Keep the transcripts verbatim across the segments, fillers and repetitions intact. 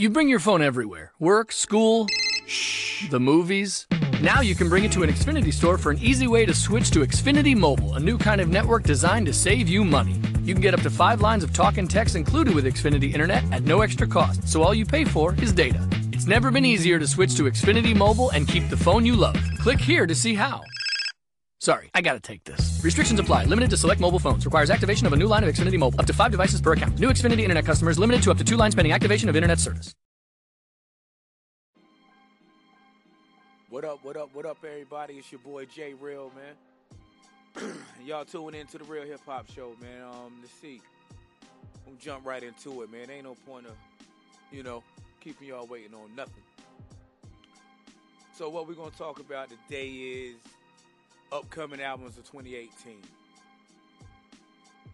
You bring your phone everywhere. Work, school, shh, the movies. Now you can bring it to an Xfinity store for an easy way to switch to Xfinity Mobile, a new kind of network designed to save you money. You can get up to five lines of talk and text included with Xfinity Internet at no extra cost, so all you pay for is data. It's never been easier to switch to Xfinity Mobile and keep the phone you love. Click here to see how. Sorry, I gotta take this. Restrictions apply. Limited to select mobile phones. Requires activation of a new line of Xfinity Mobile. Up to five devices per account. New Xfinity Internet customers limited to up to two lines pending activation of Internet service. What up, what up, what up, everybody? It's your boy, J-Real, man. Y'all tuning into the Real Hip Hop Show, man. Um, let's see. I'm gonna jump right into it, man. Ain't no point of, you know, keeping y'all waiting on nothing. So what we're gonna talk about today is upcoming albums of twenty eighteen.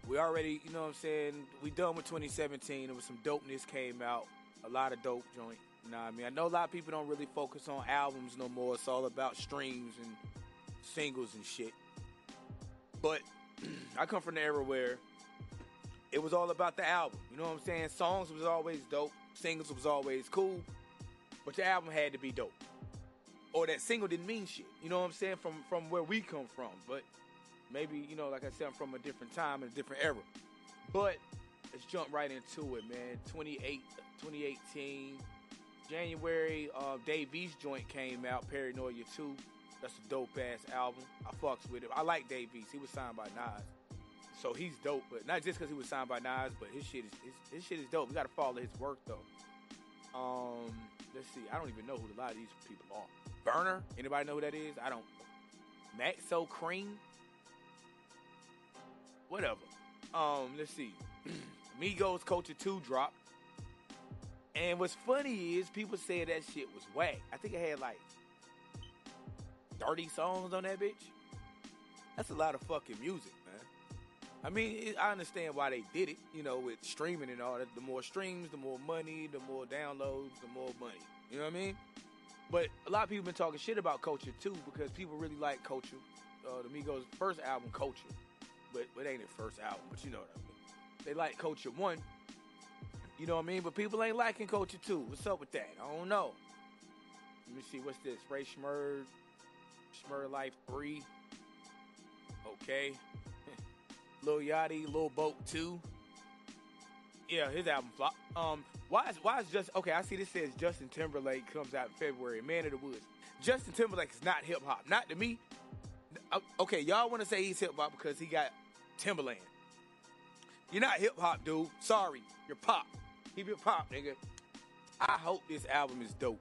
We already, you know what I'm saying, we done with twenty seventeen. There was some dopeness came out. A lot of dope joint. You know what I mean? I know a lot of people don't really focus on albums no more. It's all about streams and singles and shit. But I come from the era where it was all about the album. You know what I'm saying? Songs was always dope. Singles was always cool. But your album had to be dope. Or that single didn't mean shit. You know what I'm saying? From from where we come from. But maybe, you know, like I said, I'm from a different time and a different era. But let's jump right into it, man. twenty eighteen, January, uh, Dave East joint came out, Paranoia two. That's a dope-ass album. I fucks with it. I like Dave East. He was signed by Nas. So he's dope, but not just because he was signed by Nas, but his shit is his, his shit is dope. We got to follow his work, though. Um, let's see. I don't even know who a lot of these people are. Burner? Anybody know who that is? I don't. Maxo Cream? Whatever. Um, let's see. Migos Culture two drop. And what's funny is people said that shit was whack. I think it had like thirty songs on that bitch. That's a lot of fucking music, man. I mean, it, I understand why they did it, you know, with streaming and all that. The more streams, the more money, the more downloads, the more money. You know what I mean? But a lot of people been talking shit about Culture two because people really like Culture. Uh, the Migos' first album, Culture. But, but it ain't their first album, but you know what I mean. They like Culture one. You know what I mean? But people ain't liking Culture two. What's up with that? I don't know. Let me see. What's this? Ray Schmurd. Schmurd Life three. Okay. Lil Yachty. Lil Boat two. Yeah, his album flop. Um, why is, why is just okay? I see this says Justin Timberlake comes out in February. Man of the Woods. Justin Timberlake is not hip hop, not to me. Okay, y'all want to say he's hip hop because he got Timberland. You're not hip hop, dude. Sorry, you're pop. Keep it pop, nigga. I hope this album is dope,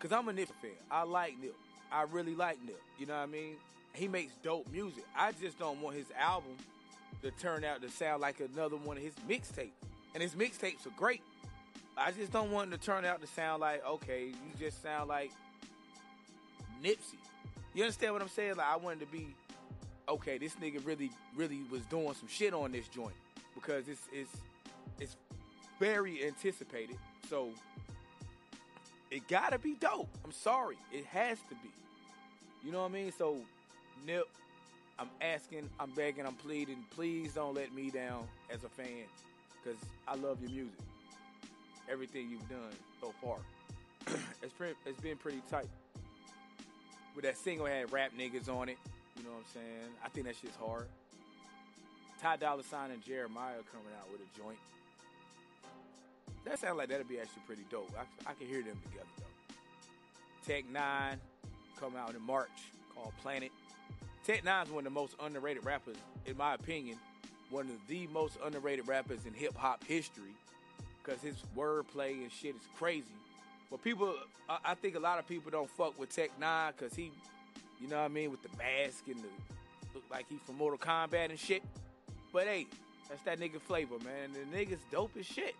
cause I'm a Nip fan. I like Nip. I really like Nip. You know what I mean? He makes dope music. I just don't want his album to turn out to sound like another one of his mixtapes. And his mixtapes are great. I just don't want him to turn out to sound like, okay, you just sound like Nipsey. You understand what I'm saying? Like, I wanted to be, okay, this nigga really, really was doing some shit on this joint. Because it's it's it's very anticipated. So it gotta be dope. I'm sorry. It has to be. You know what I mean? So, Nip, I'm asking, I'm begging, I'm pleading. Please don't let me down as a fan. Because I love your music. Everything you've done so far. it's, pretty, it's been pretty tight. With that single had rap niggas on it. You know what I'm saying? I think that shit's hard. Ty Dolla $ign and Jeremiah coming out with a joint. That sounds like that'd be actually pretty dope. I, I can hear them together, though. Tech N nine ne coming out in March called Planet. Tech N nine's one of the most underrated rappers, in my opinion. One of the most underrated rappers in hip-hop history because his wordplay and shit is crazy. But people, I, I think a lot of people don't fuck with Tech N nine because he, you know what I mean, with the mask and the look like he from Mortal Kombat and shit. But, hey, that's that nigga flavor, man. The nigga's dope as shit.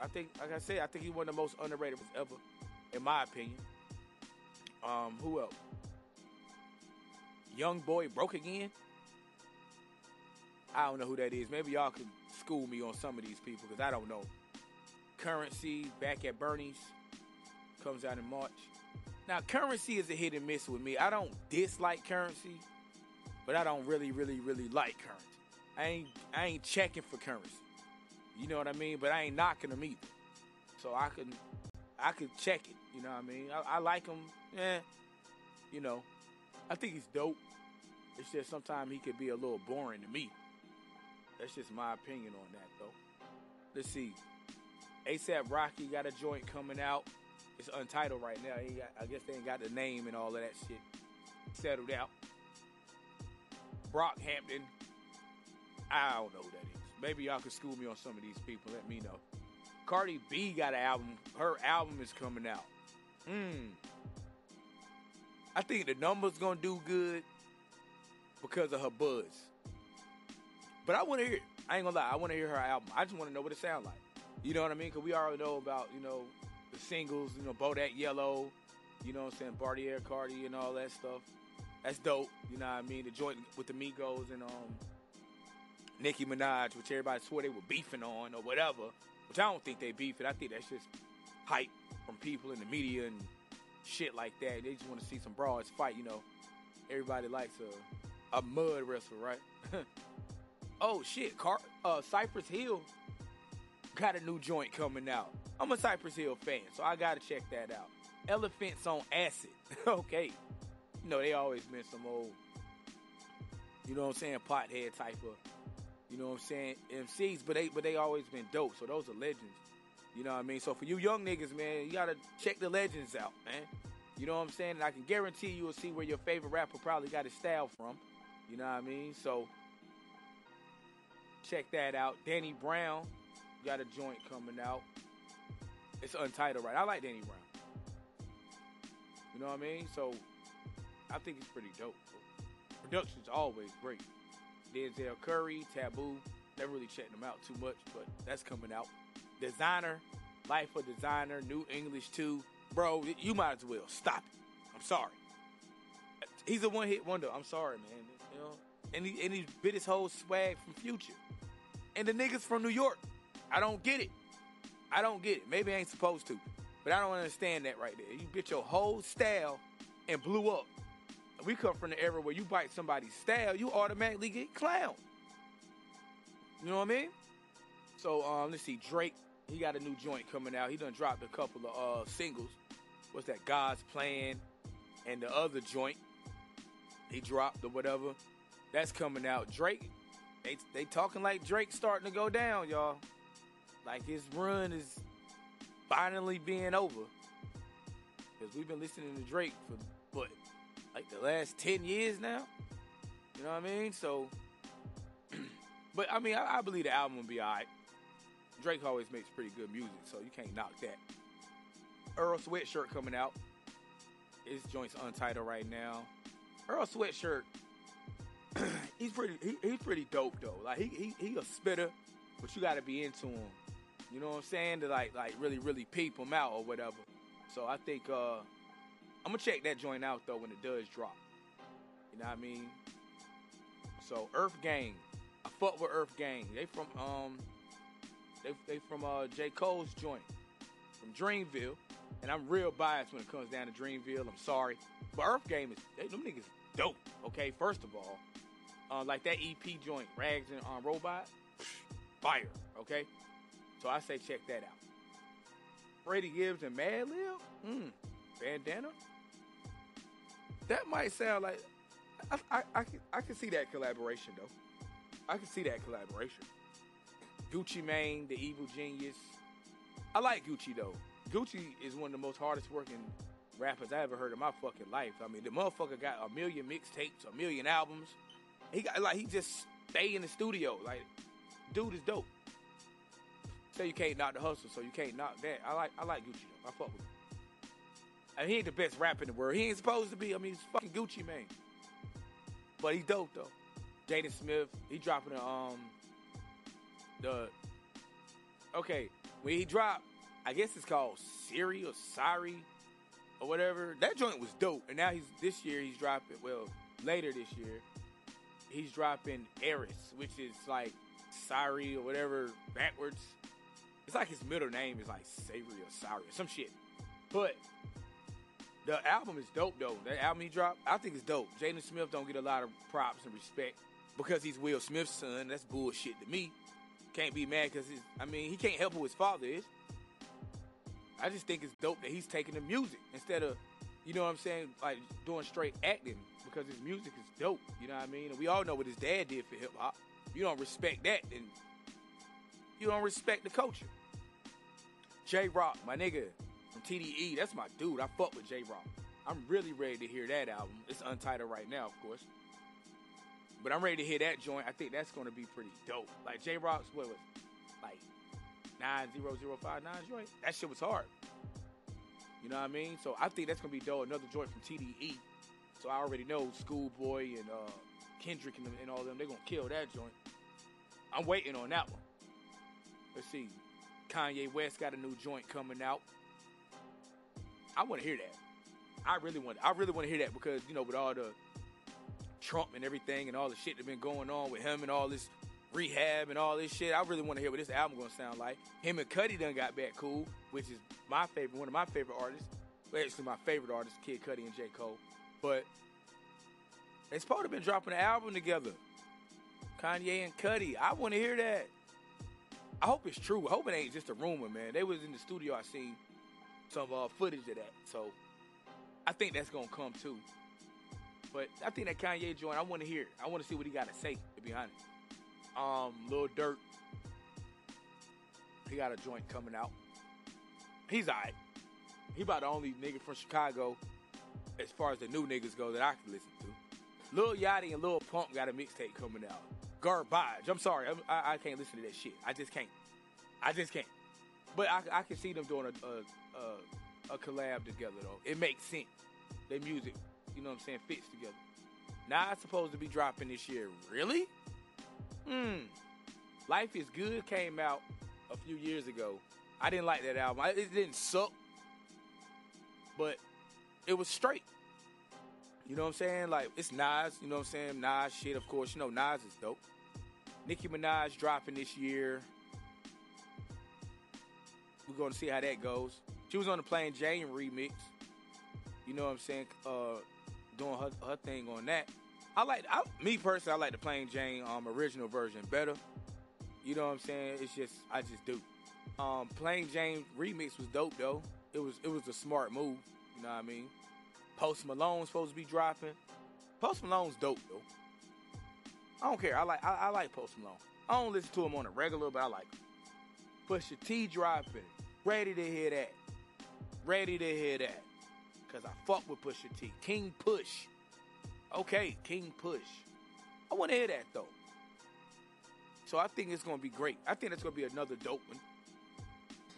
I think, like I said, I think he's one of the most underrated ever, in my opinion. Um, who else? Young Boy Broke Again. I don't know who that is. Maybe y'all can school me on some of these people because I don't know. Currency, Back at Bernie's, comes out in March. Now, Currency is a hit and miss with me. I don't dislike Currency, but I don't really, really, really like Currency. I ain't, I ain't checking for Currency. You know what I mean? But I ain't knocking them either. So I can I could check it. You know what I mean? I, I like him. Eh, you know, I think he's dope. It's just sometimes he could be a little boring to me. That's just my opinion on that, though. Let's see. ASAP Rocky got a joint coming out. It's untitled right now. He got, I guess they ain't got the name and all of that shit settled out. Brockhampton. I don't know who that is. Maybe y'all can school me on some of these people. Let me know. Cardi B got an album. Her album is coming out. Hmm. I think the number's going to do good because of her buzz. But I want to hear it. I ain't going to lie. I want to hear her album. I just want to know what it sounds like. You know what I mean? Because we already know about, you know, the singles, you know, Bodak Yellow, you know what I'm saying, Bartier Cardi and all that stuff. That's dope. You know what I mean? The joint with the Migos and um, Nicki Minaj, which everybody swore they were beefing on or whatever, which I don't think they beefing. I think that's just hype from people in the media and shit like that. They just want to see some broads fight, you know. Everybody likes a, a mud wrestler, right? Oh, shit. Car- uh, Cypress Hill got a new joint coming out. I'm a Cypress Hill fan, so I gotta check that out. Elephants on acid. Okay. You know, they always been some old, you know what I'm saying, pothead type of, you know what I'm saying, M Cs, but they but they always been dope, so those are legends. You know what I mean? So for you young niggas, man, you gotta check the legends out, man. You know what I'm saying? And I can guarantee you will see where your favorite rapper probably got his style from. You know what I mean? So check that out. Danny Brown got a joint coming out. It's untitled, right? I like Danny Brown. You know what I mean? So I think it's pretty dope. Production's always great. Denzel Curry, Taboo. Never really checked them out too much, but that's coming out. Designer, Life of Designer, New English two. Bro, you might as well stop it. I'm sorry. He's a one-hit wonder. I'm sorry, man. You know, and he and he bit his whole swag from Future. And the niggas from New York. I don't get it. I don't get it. Maybe I ain't supposed to, but I don't understand that right there. You bit your whole style and blew up. We come from the era where you bite somebody's style, you automatically get clowned. You know what I mean? So, um, let's see. Drake, he got a new joint coming out. He done dropped a couple of uh, singles. What's that? God's Plan and the other joint he dropped or whatever. That's coming out. Drake, they, they talking like Drake's starting to go down, y'all. Like, his run is finally being over. Because we've been listening to Drake for, what, like the last ten years now? You know what I mean? So, but, I mean, I, I believe the album will be all right. Drake always makes pretty good music, so you can't knock that. Earl Sweatshirt coming out. His joint's untitled right now. Earl Sweatshirt, he's pretty he, he's pretty dope, though. Like, he, he, he a spitter, but you got to be into him. You know what I'm saying? To like, like really, really peep them out or whatever. So I think uh, I'm going to check that joint out, though, when it does drop. You know what I mean? So Earth Gang. I fuck with Earth Gang. They from um, they they from uh, J. Cole's joint from Dreamville. And I'm real biased when it comes down to Dreamville. I'm sorry. But Earth Gang, is they, them niggas dope, okay? First of all, uh, like that E P joint, Rags and um, Robot, fire, okay? So I say check that out. Freddie Gibbs and Mad Lib? Mm, Bandana? That might sound like... I, I, I, can, I can see that collaboration, though. I can see that collaboration. Gucci Mane, the evil genius. I like Gucci, though. Gucci is one of the most hardest working rappers I ever heard in my fucking life. I mean, the motherfucker got a million mixtapes, a million albums. He got like he just stay in the studio. Like, dude is dope. Say so you can't knock the hustle, so you can't knock that. I like I like Gucci though. I fuck with him. I mean, he ain't the best rapper in the world. He ain't supposed to be. I mean, he's fucking Gucci Mane. But he's dope though. Jaden Smith, he dropping the um the okay when he dropped, I guess it's called Siri or Sari or whatever. That joint was dope, and now he's this year he's dropping. Well, later this year he's dropping Eris, which is like. Sari or whatever backwards. It's like his middle name is like Sari or Sari or some shit. But the album is dope though. That album he dropped, I think it's dope. Jaden Smith don't get a lot of props and respect because he's Will Smith's son. That's bullshit to me. Can't be mad because I mean he can't help who his father is. I just think it's dope that he's taking the music instead of, you know what I'm saying, like doing straight acting, because his music is dope, you know what I mean? And we all know what his dad did for hip hop. You don't respect that, then you don't respect the culture. Jay Rock, my nigga, from T D E, that's my dude. I fuck with Jay Rock. I'm really ready to hear that album. It's untitled right now, of course. But I'm ready to hear that joint. I think that's going to be pretty dope. Like, Jay Rock's, what was it? Like, nine zero zero five nine joint? That shit was hard. You know what I mean? So I think that's going to be dope. Another joint from T D E. So I already know Schoolboy and uh, Kendrick and, them, and all them, they're going to kill that joint. I'm waiting on that one. Let's see. Kanye West got a new joint coming out. I want to hear that. I really want I really want to hear that because, you know, with all the Trump and everything and all the shit that been going on with him and all this rehab and all this shit, I really want to hear what this album going to sound like. Him and Cudi done got back cool, which is my favorite, one of my favorite artists. Well, actually, my favorite artist, Kid Cudi and J. Cole. But they supposed to have been dropping an album together. Kanye and Cudi. I want to hear that. I hope it's true. I hope it ain't just a rumor, man. They was in the studio. I seen some uh, footage of that. So I think that's going to come too. But I think that Kanye joint, I want to hear it. I want to see what he got to say, to be honest. Um, Lil Durk, he got a joint coming out. He's all right. He about the only nigga from Chicago, as far as the new niggas go, that I can listen to. Lil Yachty and Lil Pump got a mixtape coming out. Garbage. I'm sorry. I, I can't listen to that shit. I just can't. I just can't. But I, I can see them doing a, a, a, a collab together, though. It makes sense. Their music, you know what I'm saying, fits together. Nas supposed to be dropping this year. Really? Hmm. Life is Good came out a few years ago. I didn't like that album. I, it didn't suck. But it was straight. You know what I'm saying? Like, it's Nas. You know what I'm saying? Nas shit, of course. You know, Nas is dope. Nicki Minaj dropping this year. We're going to see how that goes. She was on the Plain Jane remix. You know what I'm saying? Uh, doing her, her thing on that. I like, I, me personally, I like the Plain Jane um, original version better. You know what I'm saying? It's just, I just do. Um, Plain Jane remix was dope, though. It was, it was a smart move. You know what I mean? Post Malone's supposed to be dropping. Post Malone's dope, though. I don't care. I like I, I like Post Malone. I don't listen to him on a regular, but I like him. Pusha T dropping. Ready to hear that. Ready to hear that. Because I fuck with Pusha T. King Push. Okay, King Push. I want to hear that, though. So I think it's going to be great. I think it's going to be another dope one.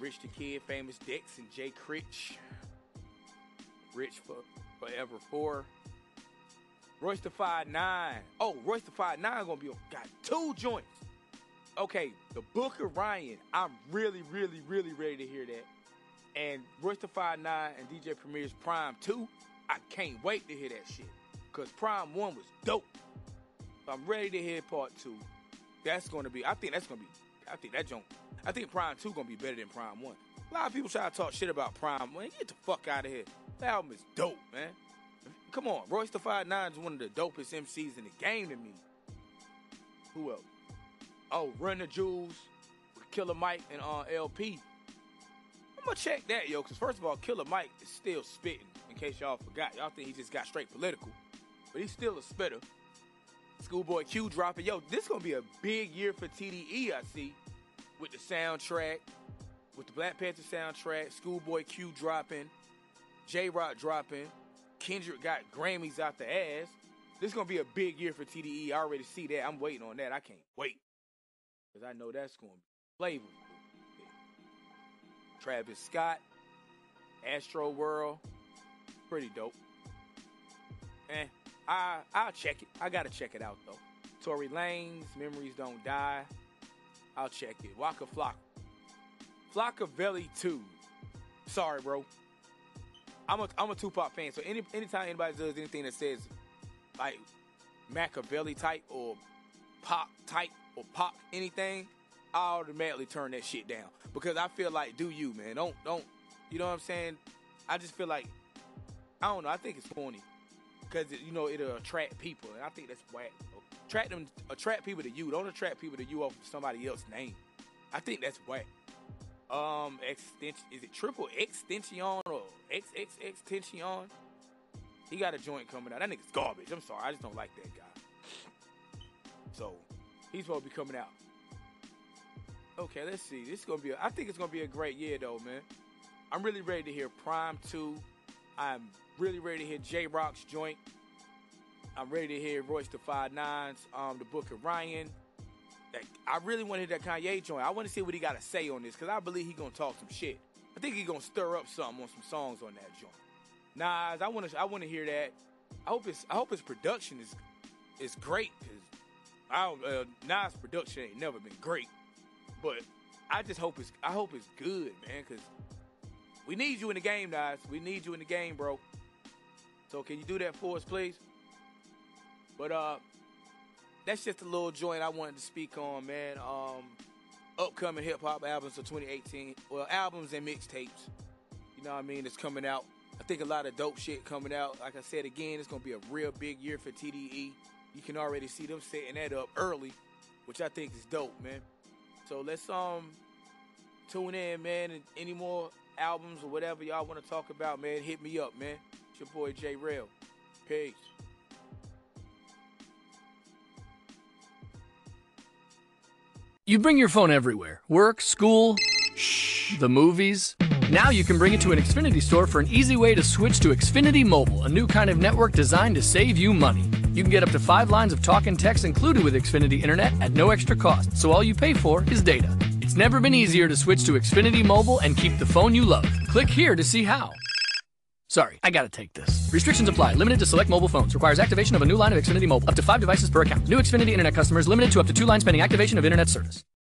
Rich the Kid, Famous Dex, and Jay Critch. Rich for... Forever four. Royce the five nine. Oh, Royce the five nine gonna be on, got two joints. Okay, the Book of Ryan. I'm really, really, really ready to hear that. And Royce the five nine and D J Premier's Prime two. I can't wait to hear that shit. Cause Prime one was dope. I'm ready to hear part two. That's gonna be, I think that's gonna be, I think that joint, I think Prime two gonna be better than Prime one. A lot of people try to talk shit about Prime one. Get the fuck out of here. That album is dope, man. Come on, Royce the five nine is one of the dopest M Cs in the game to me. Who else? Oh, Run the Jewels with Killer Mike and uh, L P. I'm gonna check that, yo, because first of all, Killer Mike is still spitting, in case y'all forgot. Y'all think he just got straight political, but he's still a spitter. Schoolboy Q dropping. Yo, this gonna be a big year for T D E, I see, with the soundtrack, with the Black Panther soundtrack, Schoolboy Q dropping. J Rock dropping. Kendrick got Grammys out the ass. This is going to be a big year for T D E. I already see that. I'm waiting on that. I can't wait. Because I know that's going to be flavorful. Travis Scott. Astro World. Pretty dope. And I, I'll check it. I got to check it out, though. Tory Lanez. Memories Don't Die. I'll check it. Waka Flocka. Flockavelli two. Sorry, bro. I'm a, I'm a Tupac fan, so any anytime anybody does anything that says, like, Machiavelli type or pop type or pop anything, I automatically turn that shit down. Because I feel like, do you, man. Don't, don't, you know what I'm saying? I just feel like, I don't know, I think it's corny. Because, it, you know, it'll attract people, and I think that's whack. Attract them, attract people to you. Don't attract people to you off of somebody else's name. I think that's whack. um, extension, is it triple extension or X X X tension? He got a joint coming out. That nigga's garbage. I'm sorry. I just don't like that guy. So, he's supposed to be coming out. Okay, let's see. This is going to be, a, I think it's going to be a great year, though, man. I'm really ready to hear Prime two. I'm really ready to hear Jay Rock's joint. I'm ready to hear Royce the five nine's, um, the Book of Ryan. I really want to hear that Kanye joint. I want to see what he got to say on this, because I believe he's going to talk some shit. I think he's going to stir up something on some songs on that joint. Nas, I want to I want to hear that. I hope it's I hope his production is is great, because I don't, uh, Nas' production ain't never been great, but I just hope it's I hope it's good, man, because we need you in the game, Nas. We need you in the game, bro. So can you do that for us, please? But uh, that's just a little joint I wanted to speak on, man. Um, upcoming hip hop albums of twenty eighteen, well, albums and mixtapes. You know what I mean? It's coming out. I think a lot of dope shit coming out. Like I said, again, it's going to be a real big year for T D E. You can already see them setting that up early, which I think is dope, man. So let's um tune in, man. And any more albums or whatever y'all want to talk about, man, hit me up, man. It's your boy, J-Real. Peace. You bring your phone everywhere. Work, school, shh, the movies. Now you can bring it to an Xfinity store for an easy way to switch to Xfinity Mobile, a new kind of network designed to save you money. You can get up to five lines of talk and text included with Xfinity Internet at no extra cost, so all you pay for is data. It's never been easier to switch to Xfinity Mobile and keep the phone you love. Click here to see how. Sorry, I gotta take this. Restrictions apply. Limited to select mobile phones. Requires activation of a new line of Xfinity Mobile. Up to five devices per account. New Xfinity Internet customers limited to up to two lines pending activation of Internet service.